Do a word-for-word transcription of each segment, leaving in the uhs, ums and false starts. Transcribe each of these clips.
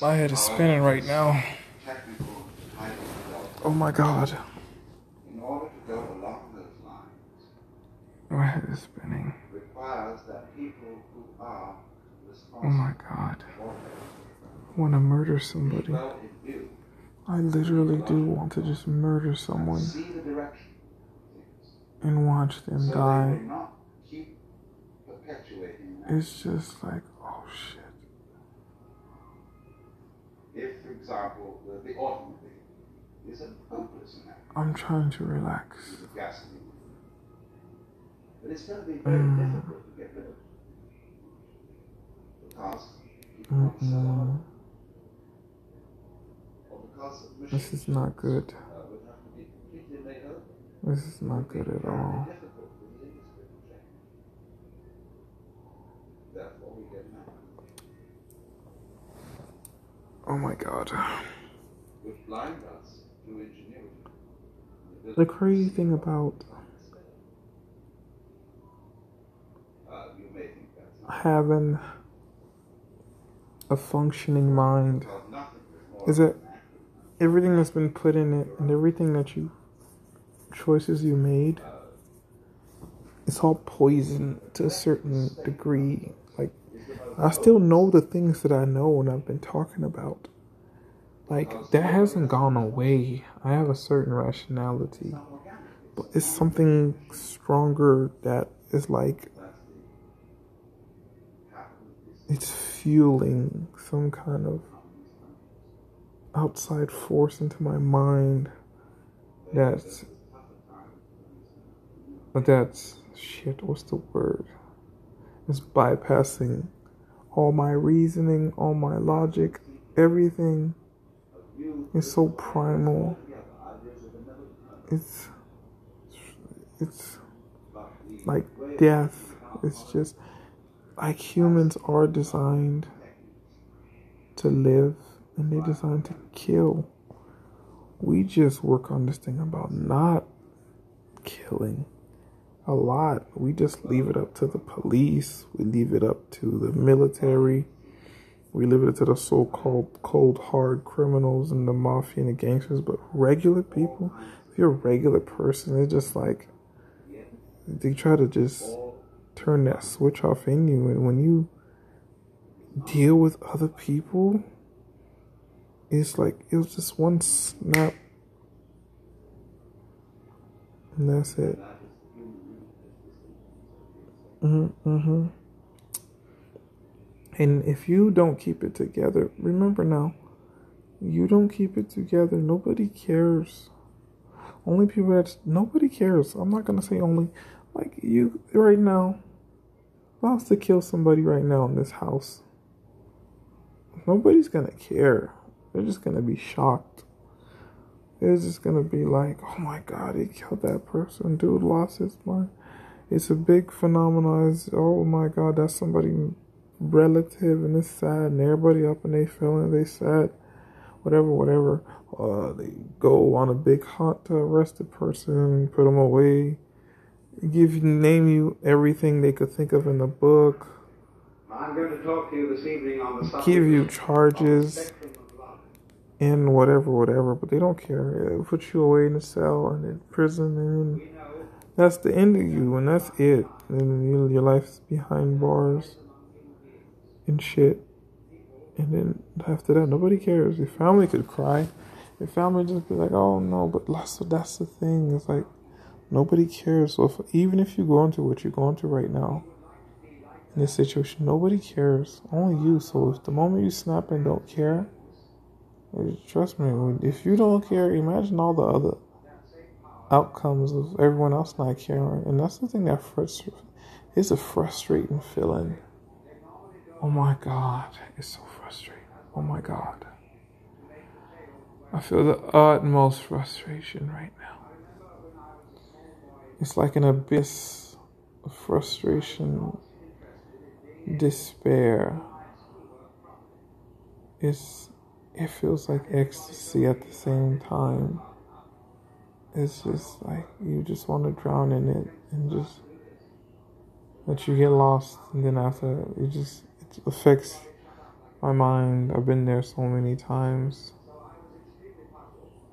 My head is spinning right now. Oh my God. In order to go along those lines, my head is spinning. Requires that people who are responsible. Oh my God. I want to murder somebody. I literally do want to just murder someone and watch them die. It's just like, oh shit. If, for example, the automobile is a hopeless act. I'm trying to relax. But it's going to be very mm. difficult to get rid of it. Because it wants mm -mm. or because of machines. This is not good. Uh, would have to be completely laid up. This is not good at all. Difficult for the industry to change. Therefore, we get now. Oh my God. Which blind us to ingenuity. The, the crazy thing about uh, you may think that's having a functioning mind is that everything that's been put in it and everything that you choices you made, it's all poison to a certain degree. Like, I still know the things that I know and I've been talking about. Like, that hasn't gone away. I have a certain rationality. But it's something stronger that is like... it's fueling some kind of outside force into my mind that's... that's... shit, what's the word? It's bypassing... all my reasoning, all my logic, everything is so primal. It's, it's like death. It's just like humans are designed to live and they're designed to kill. We just work on this thing about not killing. A lot. We just leave it up to the police. We leave it up to the military. We leave it up to the so-called cold, hard criminals and the mafia and the gangsters. But regular people, if you're a regular person, it's just like they try to just turn that switch off in you. And when you deal with other people, it's like it was just one snap, and that's it. Mm-hmm, mm-hmm. And if you don't keep it together, remember now, you don't keep it together, nobody cares. Only people that nobody cares. I'm not gonna say only like you right now. If I was to kill somebody right now in this house, nobody's gonna care. They're just gonna be shocked. They're just gonna be like, oh my God, he killed that person. Dude lost his mind. It's a big phenomenon. It's, oh my God, that's somebody relative and it's sad and everybody up and they feeling they sad, whatever, whatever. Uh, they go on a big hunt to arrest the person, put them away, give name you everything they could think of in the book. I'm going to talk to you this evening on the subject. Give you charges and whatever, whatever, but they don't care. They put you away in a cell and in prison and. In, That's the end of you, and that's it. And your life's behind bars and shit. And then after that, nobody cares. Your family could cry. Your family just be like, oh no, but that's, that's the thing. It's like, nobody cares. So if, even if you go into what you're going to right now, in this situation, nobody cares. Only you. So if the moment you snap and don't care, trust me, if you don't care, imagine all the other outcomes of everyone else not caring. And that's the thing that frustrates. It's a frustrating feeling. Oh my God, it's so frustrating. Oh my God, I feel the utmost frustration right now. It's like an abyss of frustration, despair. It's, it feels like ecstasy at the same time. It's just like you just want to drown in it and just let you get lost, and then after it just it affects my mind, I've been there so many times.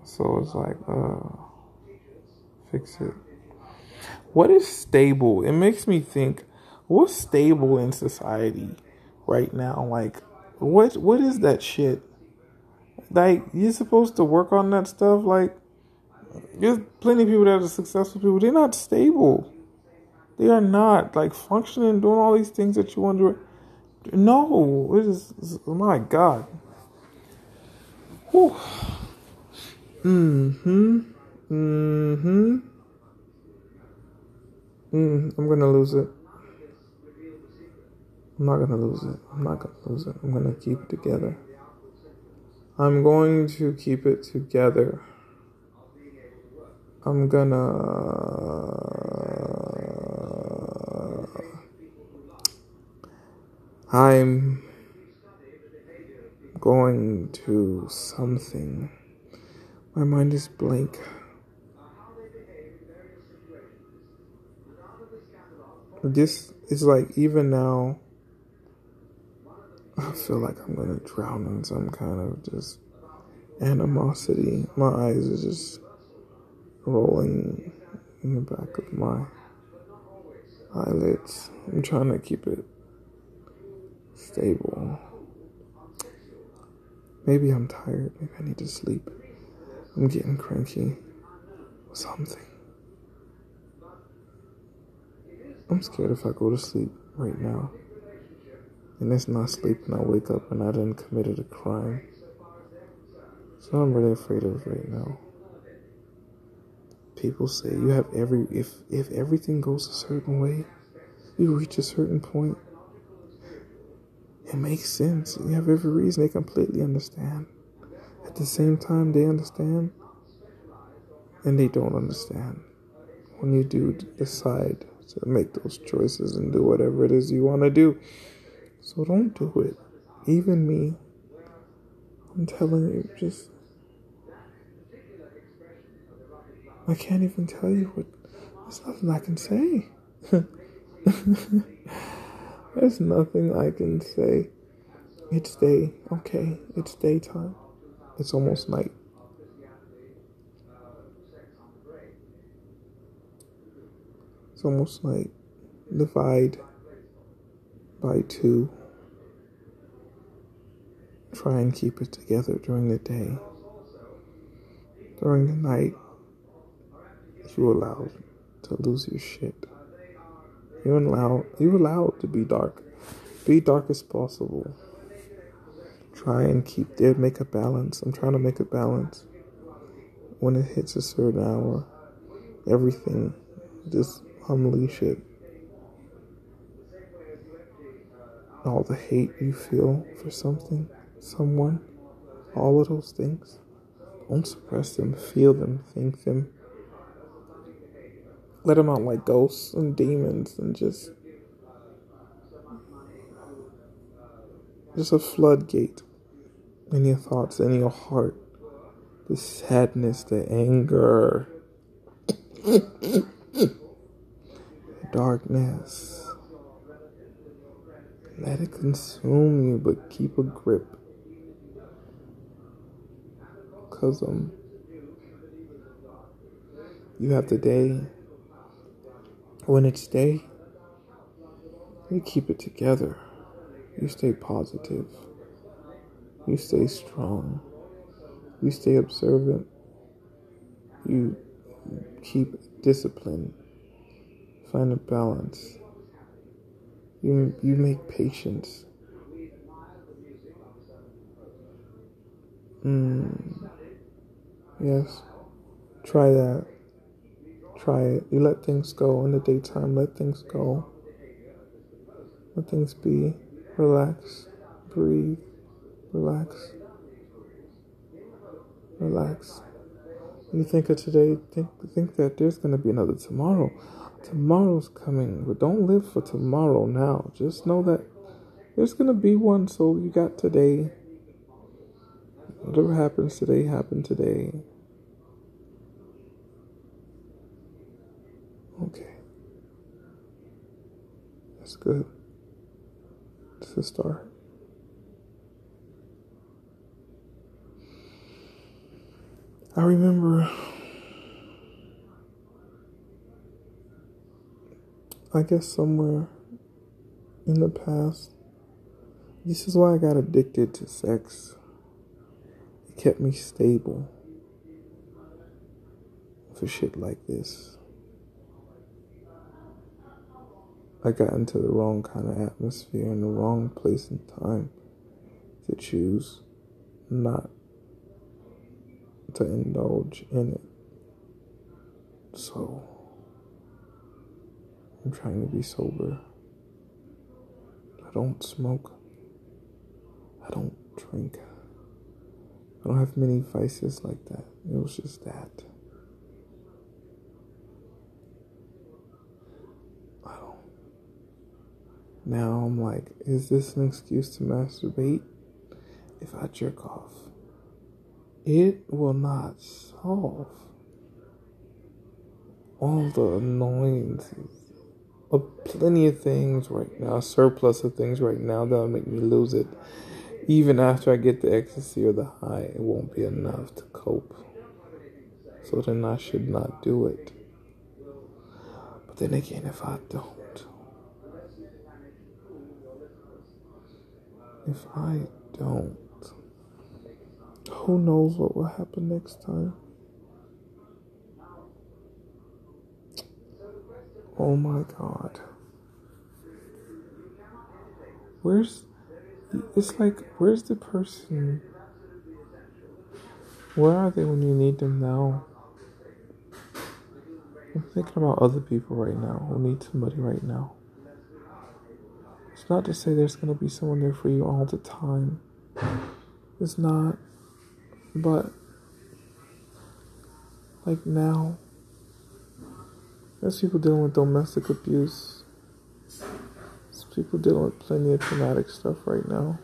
So it's like, uh, fix it. What is stable? It makes me think, what's stable in society right now? Like, what what is that shit? Like, you're supposed to work on that stuff. Like, there's plenty of people that are successful people. They're not stable. They are not, like, functioning, doing all these things that you want to do. No. It is, oh my God. Whew. Mm-hmm. Mm-hmm. Mm, I'm going to lose it. I'm not going to lose it. I'm not going to lose it. I'm going to keep it together. I'm going to keep it together. I'm going to... I'm going to something. My mind is blank. This is like, even now, I feel like I'm going to drown in some kind of just animosity. My eyes are just rolling in the back of my eyelids. I'm trying to keep it stable. Maybe I'm tired. Maybe I need to sleep. I'm getting cranky. Something. I'm scared if I go to sleep right now, and it's not sleep, and I wake up and I done committed a crime. So I'm really afraid of right now. People say you have every if if everything goes a certain way, you reach a certain point. It makes sense. You have every reason. They completely understand. At the same time, they understand, and they don't understand. When you do decide to make those choices and do whatever it is you want to do. So don't do it. Even me, I'm telling you, just, I can't even tell you what, there's nothing I can say. There's nothing I can say. It's day, okay, it's daytime. It's almost night. It's almost night. Divide by two. Try and keep it together during the day. During the night, you allowed to lose your shit. You're allowed, you're allowed to be dark. Be dark as possible. Try and keep there. Make a balance. I'm trying to make a balance. When it hits a certain hour, everything, just unleash it. All the hate you feel for something, someone, all of those things. Don't suppress them, feel them, think them. Let them out like ghosts and demons and just... Just a floodgate in your thoughts, in your heart. The sadness, the anger. The darkness. Let it consume you, but keep a grip. Because um, you have the day. When it's day, you keep it together. You stay positive. You stay strong. You stay observant. You keep discipline. Find a balance. You you make patience. Mm. Yes. Try that. Try it. You let things go in the daytime. Let things go. Let things be. Relax. Breathe. Relax. Relax. You think of today, think think that there's going to be another tomorrow. Tomorrow's coming, but don't live for tomorrow now. Just know that there's going to be one, so you got today. Whatever happens today, happened today. Okay. That's good. It's a start. I remember, I guess somewhere in the past, this is why I got addicted to sex. It kept me stable for shit like this. I got into the wrong kind of atmosphere and the wrong place and time to choose not to indulge in it. So, I'm trying to be sober. I don't smoke. I don't drink. I don't have many vices like that. It was just that. Now I'm like, is this an excuse to masturbate? If I jerk off, it will not solve all the annoyances of plenty of things right now, surplus of things right now that'll make me lose it. Even after I get the ecstasy or the high, it won't be enough to cope. So then I should not do it. But then again, if I don't, If I don't, who knows what will happen next time? Oh my God. Where's, it's like, where's the person? Where are they when you need them now? I'm thinking about other people right now who need somebody right now. It's not to say there's going to be someone there for you all the time. It's not. But, like now, there's people dealing with domestic abuse. There's people dealing with plenty of traumatic stuff right now.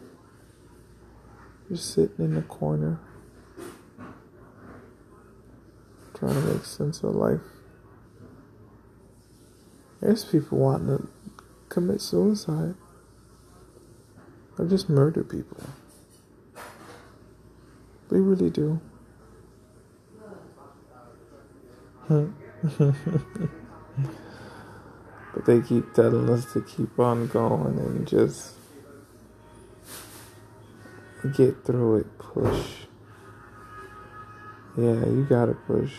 You're sitting in the corner, trying to make sense of life. There's people wanting to commit suicide or just murder people. They really do. But they keep telling us to keep on going and just get through it. Push. Yeah, you gotta push.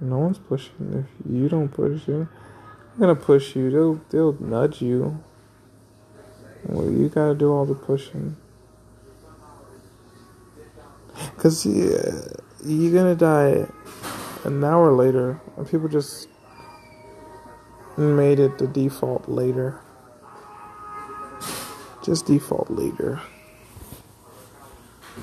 No one's pushing. If you don't push, you gonna push you, they'll they'll nudge you. Well, you gotta do all the pushing, cause yeah, you're gonna die an hour later, and people just made it the default later. Just default later.